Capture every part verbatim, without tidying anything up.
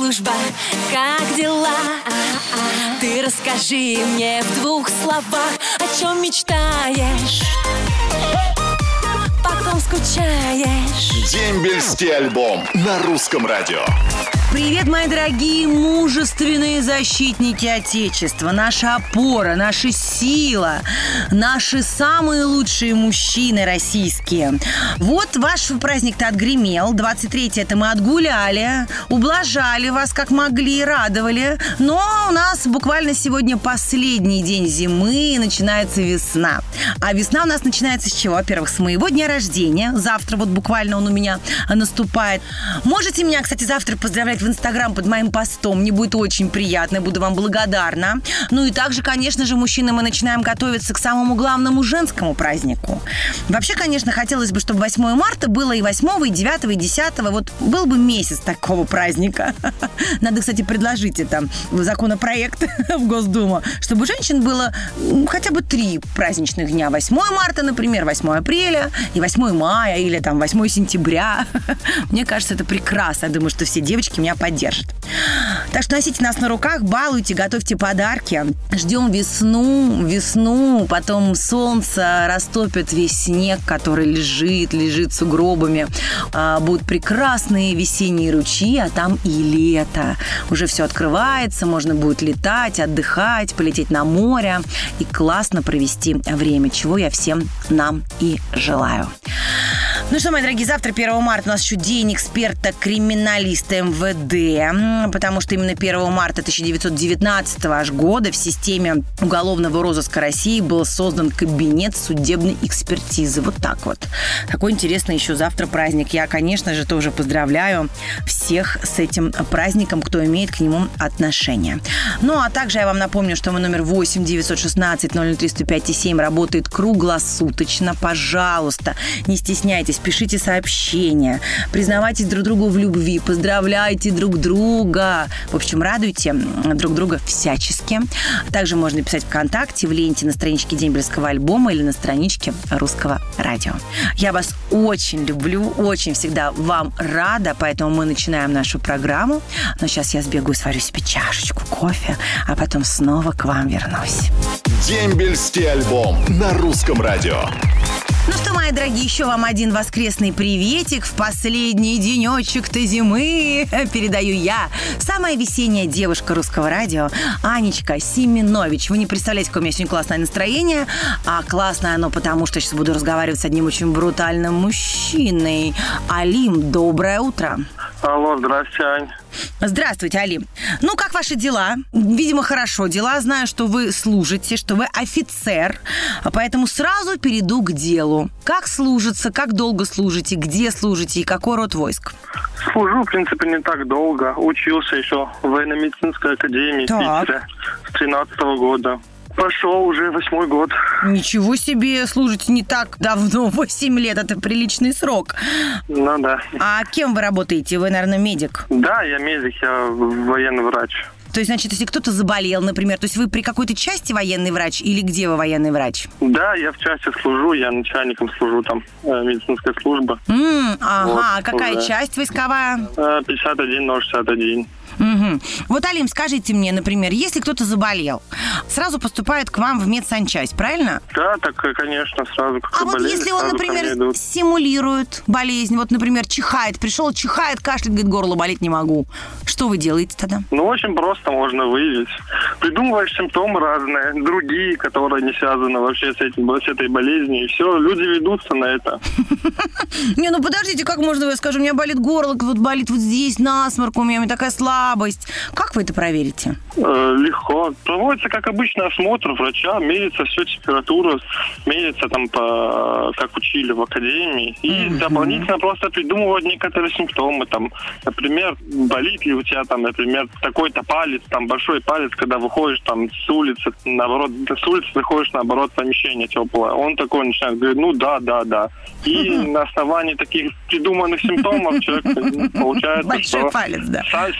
служба, как дела? А-а-а. Ты расскажи мне в двух словах, о чем мечтаешь, потом скучаешь. Дембельский альбом на Русском радио. Привет, мои дорогие мужественные защитники Отечества, наша опора, наша сила, наши самые лучшие мужчины российские. Вот ваш праздник-то отгремел, двадцать третье-то мы отгуляли, ублажали вас как могли, радовали, но у нас буквально сегодня последний день зимы, и начинается весна. А весна у нас начинается с чего? Во-первых, с моего дня рождения, завтра вот буквально он у меня наступает. Можете меня, кстати, завтра поздравлять в Инстаграм под моим постом. Мне будет очень приятно, буду вам благодарна. Ну и также, конечно же, мужчины, мы начинаем готовиться к самому главному женскому празднику. Вообще, конечно, хотелось бы, чтобы восьмое марта было и восьмого, и девятого, и десятого. Вот был бы месяц такого праздника. Надо, кстати, предложить это в законопроект в Госдуму, чтобы у женщин было хотя бы три праздничных дня. восьмое марта, например, восьмое апреля и восьмое мая, или там восьмое сентября. Мне кажется, это прекрасно. Я думаю, что все девочки меня поддержит. Так что носите нас на руках, балуйте, готовьте подарки. Ждем весну, весну, потом солнце растопит весь снег, который лежит, лежит сугробами. А, будут прекрасные весенние ручьи, а там и лето. Уже все открывается, можно будет летать, отдыхать, полететь на море и классно провести время, чего я всем нам и желаю. Ну что, мои дорогие, завтра, первое марта, у нас еще день эксперта-криминалиста эм вэ дэ, потому что именно первое марта тысяча девятьсот девятнадцатого аж года в системе уголовного розыска России был создан кабинет судебной экспертизы. Вот так вот. Такой интересный еще завтра праздник. Я, конечно же, тоже поздравляю всех с этим праздником, кто имеет к нему отношение. Ну, а также я вам напомню, что мой номер восемь девятьсот шестнадцать ноль ноль три ноль пять семь работает круглосуточно. Пожалуйста, не стесняйтесь, пишите сообщения, признавайтесь друг другу в любви, поздравляйте друг друга. В общем, радуйте друг друга всячески. Также можно писать ВКонтакте, в ленте, на страничке Дембельского альбома или на страничке Русского радио. Я вас очень люблю, очень всегда вам рада, поэтому мы начинаем нашу программу. Но сейчас я сбегаю, сварю себе чашечку кофе, а потом снова к вам вернусь. Дембельский альбом на Русском радио. Ну что, мои дорогие, еще вам один воскресный приветик. В последний денечек-то зимы передаю я, самая весенняя девушка Русского радио, Анечка Семенович. Вы не представляете, какое у меня сегодня классное настроение. А классное оно потому, что сейчас буду разговаривать с одним очень брутальным мужчиной. Алим, доброе утро. Алло, здравствуйте, Ань. Здравствуйте, Алим. Ну, как ваши дела? Видимо, хорошо дела. Знаю, что вы служите, что вы офицер. Поэтому сразу перейду к делу. Как служится, как долго служите, где служите и какой род войск? Служу, в принципе, не так долго. Учился еще в военно-медицинской академии так. в Питере с тринадцатого года. Пошел уже восьмой год. Ничего себе, служите не так давно, восемь лет, это приличный срок. Ну да. А кем вы работаете? Вы, наверное, медик? Да, я медик, я военный врач. То есть, значит, если кто-то заболел, например, то есть вы при какой-то части военный врач или где вы военный врач? Да, я в части служу, я начальником служу, там, медицинская служба. М-м, ага, вот, а какая уже часть войсковая? пятьдесят один ноль шестьдесят один. Угу. Вот, Алим, скажите мне, например, если кто-то заболел, сразу поступает к вам в медсанчасть, правильно? Да, так, конечно, сразу как-то. А вот болезнь, если он, например, симулирует болезнь, вот, например, чихает, пришел, чихает, кашляет, говорит, горло болит, не могу. Что вы делаете тогда? Ну, очень просто можно выявить. Придумываешь симптомы разные, другие, которые не связаны вообще с этим, с этой болезнью, и все, люди ведутся на это. Не, ну подождите, как можно, я скажу, у меня болит горло, вот болит вот здесь, насморк, у меня такая слабость. Как вы это проверите? Э, легко. Проводится, как обычно, осмотр врача, мерится все температура, мерится там, по, как учили в академии. И mm-hmm. дополнительно просто придумывают некоторые симптомы. Там, например, болит ли у тебя, там, например, такой-то палец, там, большой палец, когда выходишь там, с улицы, наоборот, с улицы выходишь, наоборот, помещение теплое. Он такой начинает говорить, ну да, да, да. И mm-hmm. на основании таких придуманных симптомов человек получается, что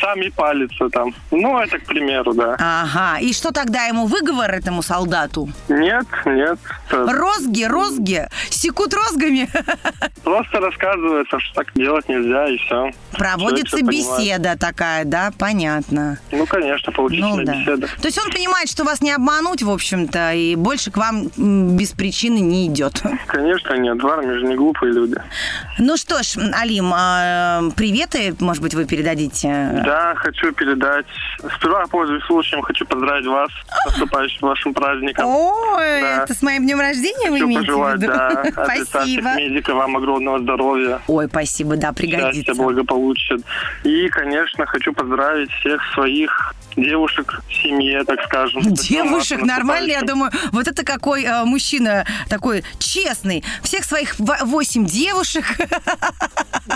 сами палец жалится там. Ну, это к примеру, да. Ага. И что тогда ему выговор, этому солдату? Нет, нет. Розги, розги. Секут розгами. Просто рассказывается, что так делать нельзя, и все. Проводится все беседа такая, да? Понятно. Ну, конечно, поучительная ну, да. беседа. То есть он понимает, что вас не обмануть, в общем-то, и больше к вам без причины не идет. Конечно, нет. В армии же не глупые люди. Ну что ж, Алим, приветы, может быть, вы передадите? Да, хочу передать. Сперва, пользуясь случаем, хочу поздравить вас с наступающим вашим праздником. О, да. Это с моим днем рождения вы имеете в виду? Хочу пожелать, да, от старших медиков вам огромного здоровья. Ой, спасибо, да, пригодится. Счастья, благополучия. И, конечно, хочу поздравить всех своих девушек в семье, так скажем. Девушек? Нормально, я думаю, вот это какой э, мужчина такой честный. Всех своих восемь девушек.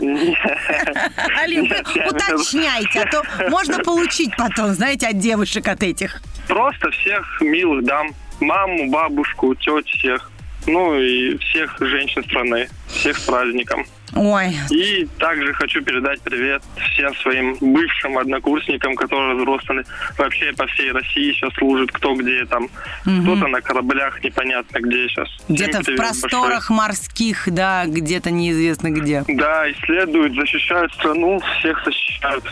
Алим, уточняйте, а то можно получить потом, знаете, от девушек, от этих. Просто всех милых дам. Маму, бабушку, теть всех. Ну и всех женщин страны. Всех с праздником. Ой. И также хочу передать привет всем своим бывшим однокурсникам, которые взрослые вообще по всей России сейчас служат, кто где там, угу. кто-то на кораблях, непонятно где сейчас. Где-то в просторах большой. Морских, да, где-то неизвестно где. Да, исследуют, защищают страну, всех защищают.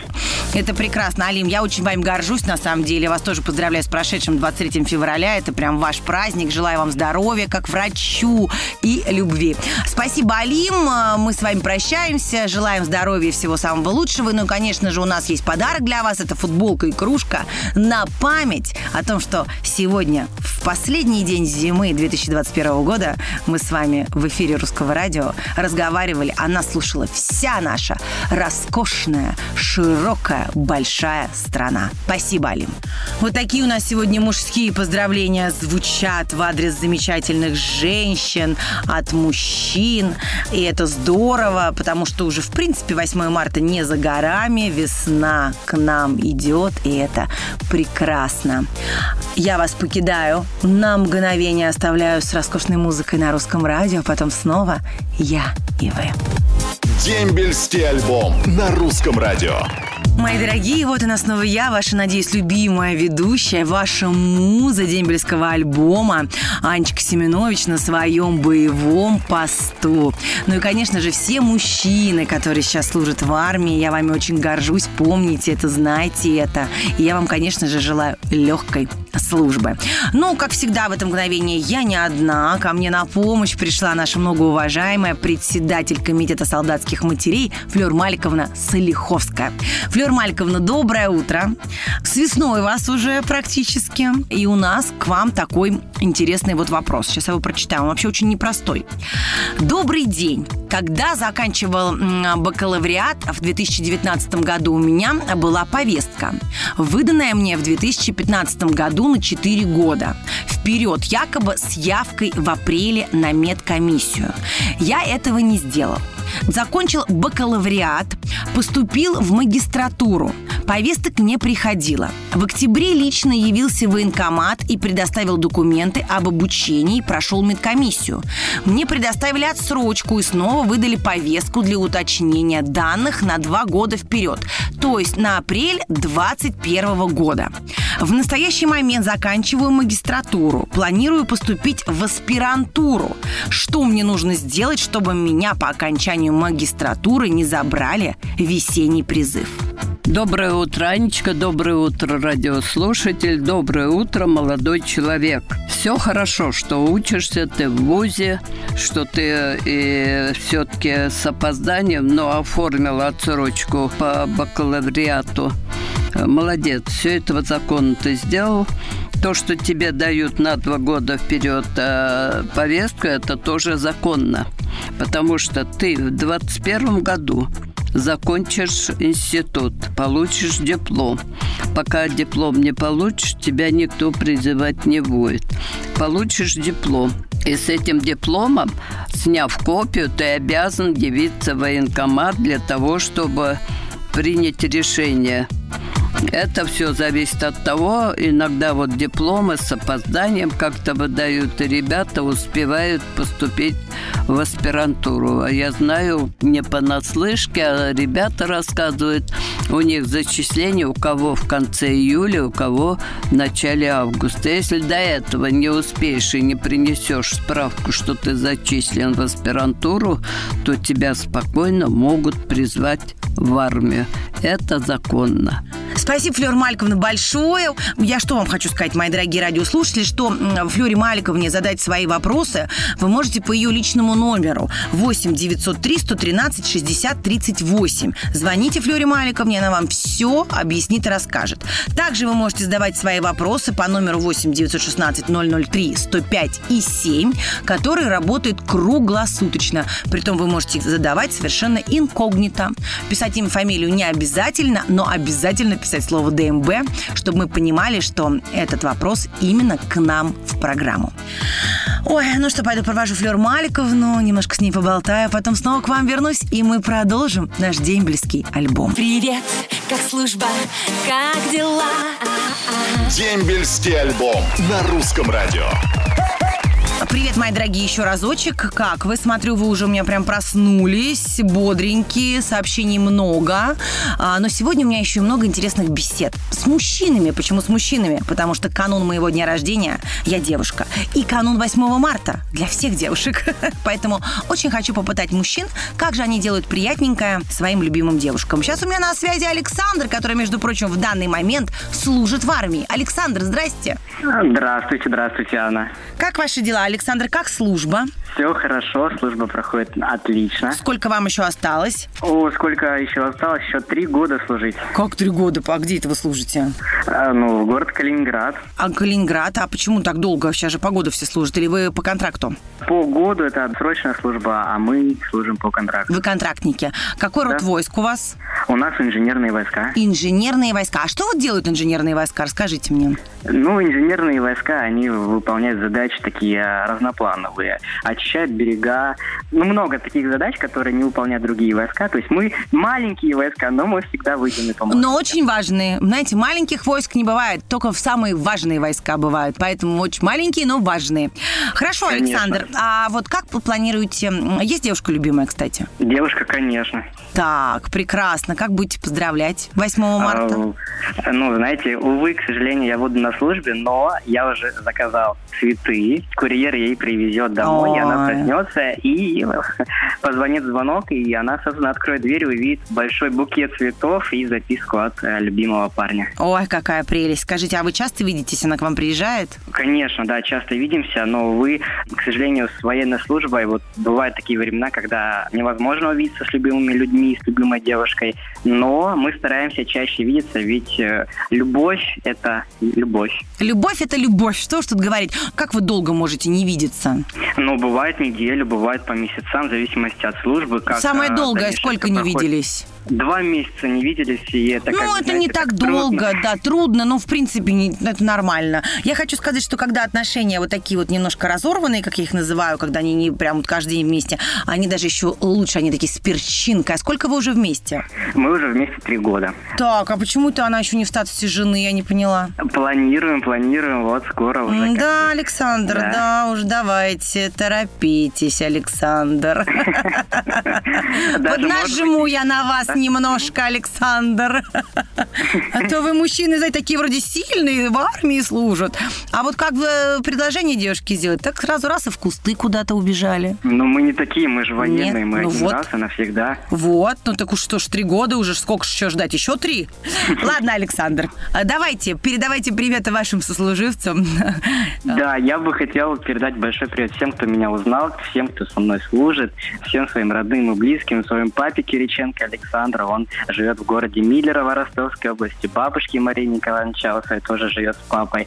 Это прекрасно, Алим, я очень вами горжусь, на самом деле. Вас тоже поздравляю с прошедшим двадцать третьим февраля, это прям ваш праздник. Желаю вам здоровья, как врачу, и любви. Спасибо, Алим, мы с вами прощаемся, желаем здоровья и всего самого лучшего. Ну и, конечно же, у нас есть подарок для вас. Это футболка и кружка на память о том, что сегодня, в последний день зимы две тысячи двадцать первого года, мы с вами в эфире Русского радио разговаривали. Она слушала вся наша роскошная, широкая, большая страна. Спасибо, Алим. Вот такие у нас сегодня мужские поздравления звучат в адрес замечательных женщин, от мужчин. И это здорово, потому что уже, в принципе, восьмое марта не за горами, весна к нам идет, и это прекрасно. Я вас покидаю, на мгновение оставляю с роскошной музыкой на Русском радио, потом снова я и вы. Дембельский альбом на Русском радио. Мои дорогие, вот она снова я, ваша, надеюсь, любимая ведущая, ваша муза дембельского альбома Анечка Семенович на своем боевом посту. Ну и, конечно же, все мужчины, которые сейчас служат в армии, я вами очень горжусь, помните это, знайте это. И я вам, конечно же, желаю легкой службы. Ну, как всегда, в это мгновение я не одна. Ко мне на помощь пришла наша многоуважаемая председатель комитета солдатских матерей Флёра Маликовна Солиховская. Флёра Маликовна, доброе утро. С весной вас уже практически. И у нас к вам такой интересный вот вопрос. Сейчас я его прочитаю. Он вообще очень непростой. Добрый день. Когда заканчивал бакалавриат в две тысячи девятнадцатом году, у меня была повестка, выданная мне в две тысячи пятнадцатом году на четыре года. Вперед, якобы с явкой в апреле на медкомиссию. Я этого не сделал. Закончил бакалавриат, поступил в магистратуру. Повесток не приходило. В октябре лично явился в военкомат и предоставил документы об обучении, прошел медкомиссию. Мне предоставили отсрочку и снова выдали повестку для уточнения данных на два года вперед, то есть на апрель двадцать первого года. В настоящий момент заканчиваю магистратуру, планирую поступить в аспирантуру. Что мне нужно сделать, чтобы меня по окончанию магистратуры не забрали весенний призыв? Доброе утро, Анечка, доброе утро, радиослушатель, доброе утро, молодой человек. Все хорошо, что учишься ты в вузе, что ты и все-таки с опозданием, но оформила отсрочку по бакалавриату. Молодец, все это вот законно ты сделал. То, что тебе дают на два года вперед э, повестку, это тоже законно, потому что ты в двадцать первом году закончишь институт, получишь диплом. Пока диплом не получишь, тебя никто призывать не будет. Получишь диплом. И с этим дипломом, сняв копию, ты обязан явиться в военкомат для того, чтобы принять решение Это все зависит от того, иногда вот дипломы с опозданием как-то выдают, и ребята успевают поступить в аспирантуру. Я знаю, не понаслышке, а ребята рассказывают, у них зачисление, у кого в конце июля, у кого в начале августа. Если до этого не успеешь и не принесешь справку, что ты зачислен в аспирантуру, то тебя спокойно могут призвать в армию. Это законно. Спасибо, Флёра Маликовна, большое. Я что вам хочу сказать, мои дорогие радиослушатели, что Флёре Маликовне задать свои вопросы вы можете по ее личному номеру восемь девятьсот три сто тринадцать шестьдесят тридцать восемь. Звоните Флёре Маликовне, она вам все объяснит и расскажет. Также вы можете задавать свои вопросы по номеру восемь девятьсот шестнадцать ноль ноль три сто пять и семь, который работает круглосуточно. Притом вы можете задавать совершенно инкогнито. Писать имя, фамилию не обязательно, но обязательно писать слово «ДМБ», чтобы мы понимали, что этот вопрос именно к нам в программу. Ой, ну что, пойду провожу Флёру Маликовну, немножко с ней поболтаю, потом снова к вам вернусь, и мы продолжим наш Дембельский альбом. Привет, как служба, как дела? Дембельский альбом на Русском радио. Привет, мои дорогие, еще разочек. Как вы? Смотрю, вы уже у меня прям проснулись, бодренькие, сообщений много. А, но сегодня у меня еще много интересных бесед с мужчинами. Почему с мужчинами? Потому что канун моего дня рождения я девушка. И канун восьмого марта для всех девушек. Поэтому очень хочу попытать мужчин, как же они делают приятненькое своим любимым девушкам. Сейчас у меня на связи Александр, который, между прочим, в данный момент служит в армии. Александр, здрасте. Здравствуйте, здравствуйте, Анна. Как ваши дела, Александр, как служба? Все хорошо, служба проходит отлично. Сколько вам еще осталось? О, сколько еще осталось? Еще три года служить. Как три года? А где это вы служите? А, ну, в город Калининград. А Калининград? А почему так долго? Сейчас же по году все служат. Или вы по контракту? По году это отсрочная служба, а мы служим по контракту. Вы контрактники. Какой да. род войск у вас? У нас инженерные войска. Инженерные войска. А что вот делают инженерные войска? Расскажите мне. Ну, инженерные войска, они выполняют задачи такие разноплановые. Очищают берега. Ну, много таких задач, которые не выполняют другие войска. То есть мы маленькие войска, но мы всегда выйдем и поможем. Но очень важные. Знаете, маленьких войск не бывает. Только в самые важные войска бывают. Поэтому очень маленькие, но важные. Хорошо, конечно. Александр. А вот как вы планируете... Есть девушка любимая, кстати? Девушка, конечно. Так, прекрасно. Как будете поздравлять восьмого марта? А, ну, знаете, увы, к сожалению, я буду на службе, но я уже заказал цветы. Курьер ей привезет домой, Ой. и она проснется, и позвонит звонок, и она, собственно, откроет дверь, увидит большой букет цветов и записку от любимого парня. Ой, какая прелесть. Скажите, а вы часто видитесь? Она к вам приезжает? Конечно, да, часто видимся, но, увы, к сожалению, с военной службой вот бывают такие времена, когда невозможно увидеться с любимыми людьми, с любимой девушкой, но мы стараемся чаще видеться, ведь любовь – это любовь. Любовь – это любовь. Что уж тут говорить. Как вы долго можете не видеться? Ну, бывает неделю, бывает по месяцам, в зависимости от службы. Как Самое долгое, сколько не проходит. Виделись? Два месяца не виделись, и это ну, как Ну, это знаете, не так долго, трудно. да, трудно, но, в принципе, не, это нормально. Я хочу сказать, что когда отношения вот такие вот немножко разорванные, как я их называю, когда они не прям вот каждый день вместе, они даже еще лучше, они такие с перчинкой. А сколько вы уже вместе? Мы уже вместе три года. Так, а почему-то она еще не в статусе жены, я не поняла. Планируем, планируем, вот скоро уже. Да, Александр, да, да уж давайте, торопитесь, Александр. Вот нажму я на вас немножко, Александр. А то вы, мужчины, знаете, такие вроде сильные, в армии служат. А вот как вы предложение девушке сделать? Так сразу раз и в кусты куда-то убежали. Ну, мы не такие, мы же военные, Нет, мы ну один вот. раз и навсегда. Вот, ну так уж что ж, три года уже, сколько еще ждать? Еще три? Ладно, Александр, давайте, передавайте привет вашим сослуживцам. Да, я бы хотел передать большой привет всем, кто меня узнал, всем, кто со мной служит, всем своим родным и близким, своим папе Кириченко Александру. Он живет в городе Миллерово Ростовской области. Бабушке Марии Николаевне Чаусовой тоже живет с папой.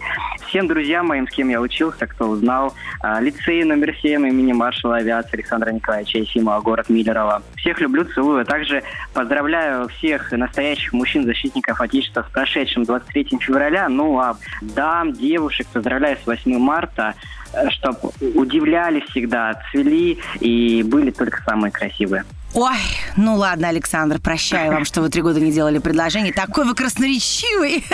Всем друзьям моим, с кем я учился, кто узнал, лицей номер семь имени маршала авиации Александра Николаевича и Симова, город Миллерово. Всех люблю, целую. Также поздравляю всех настоящих мужчин-защитников Отечества с прошедшим двадцать третьим февраля. Ну а дам, девушек поздравляю с восьмым марта. Чтобы удивляли всегда, цвели и были только самые красивые. Ой, ну ладно, Александр, прощаю вам, что вы три года не делали предложение. Такой вы красноречивый.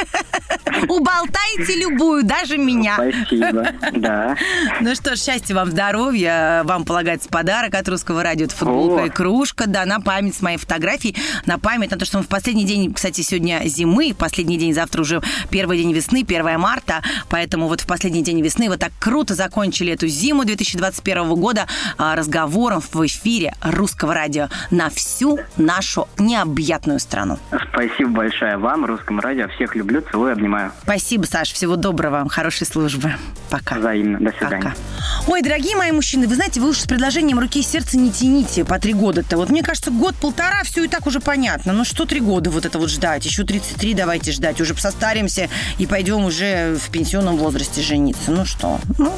Уболтайте любую, даже меня. Спасибо, да. Ну что ж, счастья вам, здоровья. Вам полагается подарок от Русского радио. Это футболка и кружка, да, на память с моей фотографией. На память на то, что мы в последний день, кстати, сегодня зимы, последний день, завтра уже первый день весны, первое марта. Поэтому вот в последний день весны вы так круто закончили эту зиму две тысячи двадцать первого года разговором в эфире Русского радио на всю нашу необъятную страну. Спасибо большое вам, Русскому радио. Всех люблю, целую, обнимаю. Спасибо, Саш. Всего доброго вам, хорошей службы. Пока. Взаимно. До свидания. Пока. Ой, дорогие мои мужчины, вы знаете, вы уж с предложением руки и сердца не тяните по три года-то. Вот мне кажется, год-полтора, все и так уже понятно. Ну что три года вот это вот ждать? Еще тридцать три давайте ждать. Уже состаримся и пойдем уже в пенсионном возрасте жениться. Ну что? Ну,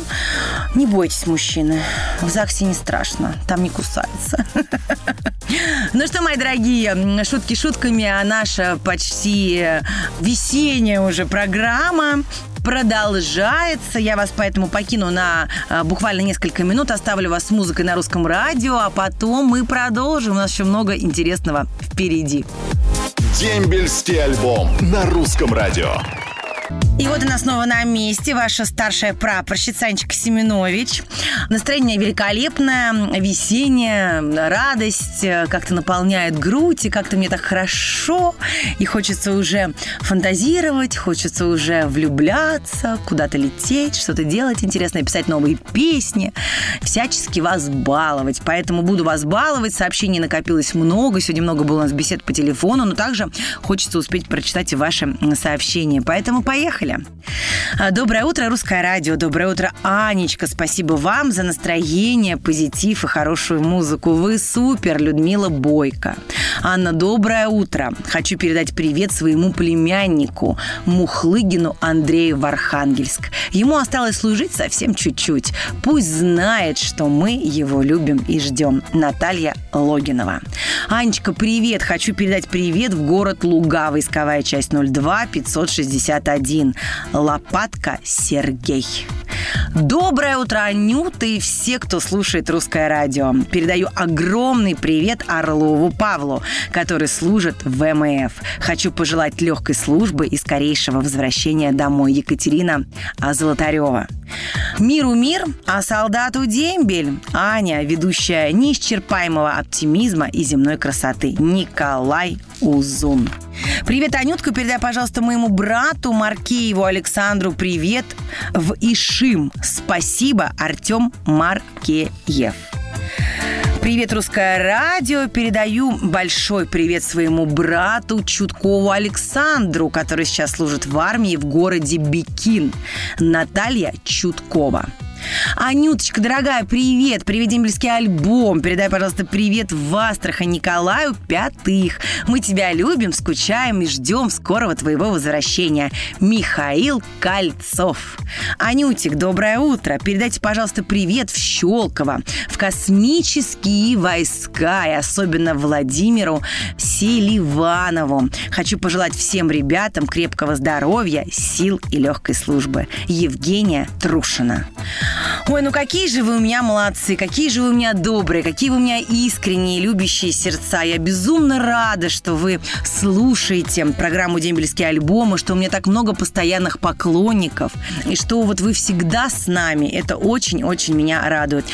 не бойтесь, мужчины. В ЗАГСе не страшно. Там не кусаются. Ну что, мои дорогие, шутки шутками, а наша почти весенняя уже программа продолжается. Я вас поэтому покину на а, буквально несколько минут. Оставлю вас с музыкой на Русском радио, а потом мы продолжим. У нас еще много интересного впереди. Дембельский альбом на Русском радио. И вот она снова на месте, ваша старшая прапорщица Анечка Семенович. Настроение великолепное, весеннее, радость как-то наполняет грудь, и как-то мне так хорошо, и хочется уже фантазировать, хочется уже влюбляться, куда-то лететь, что-то делать интересное, писать новые песни, всячески вас баловать. Поэтому буду вас баловать, сообщений накопилось много, сегодня много было у нас бесед по телефону, но также хочется успеть прочитать и ваши сообщения. Поэтому поехали. Доброе утро, Русское радио. Доброе утро, Анечка. Спасибо вам за настроение, позитив и хорошую музыку. Вы супер, Людмила Бойко. Анна, доброе утро. Хочу передать привет своему племяннику Мухлыгину Андрею в Архангельск. Ему осталось служить совсем чуть-чуть. Пусть знает, что мы его любим и ждем. Наталья Логинова. Анечка, привет. Хочу передать привет в город Луга, войсковая часть ноль два пятьсот шестьдесят один. Лопатка Сергей. Доброе утро, Анюта и все, кто слушает Русское радио. Передаю огромный привет Орлову Павлу, который служит в эм эф. Хочу пожелать легкой службы и скорейшего возвращения домой. Екатерина Золотарева. Миру мир, а солдату дембель. Аня, ведущая неисчерпаемого оптимизма и земной красоты. Николай Узун. Привет, Анютка, передай, пожалуйста, моему брату Маркееву Александру привет в Ишим. Спасибо, Артем Маркеев. Привет, Русское радио. Передаю большой привет своему брату Чуткову Александру, который сейчас служит в армии в городе Бикин. Наталья Чуткова. Анюточка, дорогая, привет. Привет, Дембельский альбом. Передай, пожалуйста, привет в Астрахань Николаю Пятых. Мы тебя любим, скучаем и ждем скорого твоего возвращения. Михаил Кольцов. Анютик, доброе утро. Передайте, пожалуйста, привет в Щелково, в космические войска, и особенно Владимиру Селиванову. Хочу пожелать всем ребятам крепкого здоровья, сил и легкой службы. Евгения Трушина. Ой, ну какие же вы у меня молодцы, какие же вы у меня добрые, какие вы у меня искренние, любящие сердца. Я безумно рада, что вы слушаете программу «Дембельские альбомы», что у меня так много постоянных поклонников, и что вот вы всегда с нами. Это очень-очень меня радует.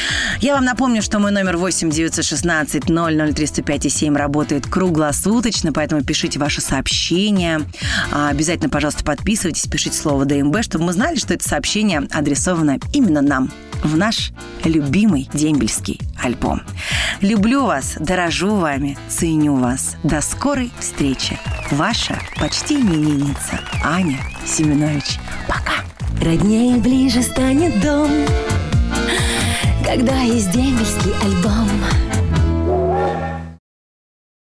Я вам напомню, что мой номер восемь девятьсот шестнадцать ноль ноль три ноль пять семь работает круглосуточно, поэтому пишите ваши сообщения. Обязательно, пожалуйста, подписывайтесь, пишите слово «ДМБ», чтобы мы знали, что это сообщение адресовано именно нам, в наш любимый дембельский альбом. Люблю вас, дорожу вами, ценю вас. До скорой встречи. Ваша почти именинница Аня Семенович. Пока. Роднее и ближе станет дом, когда есть дембельский альбом.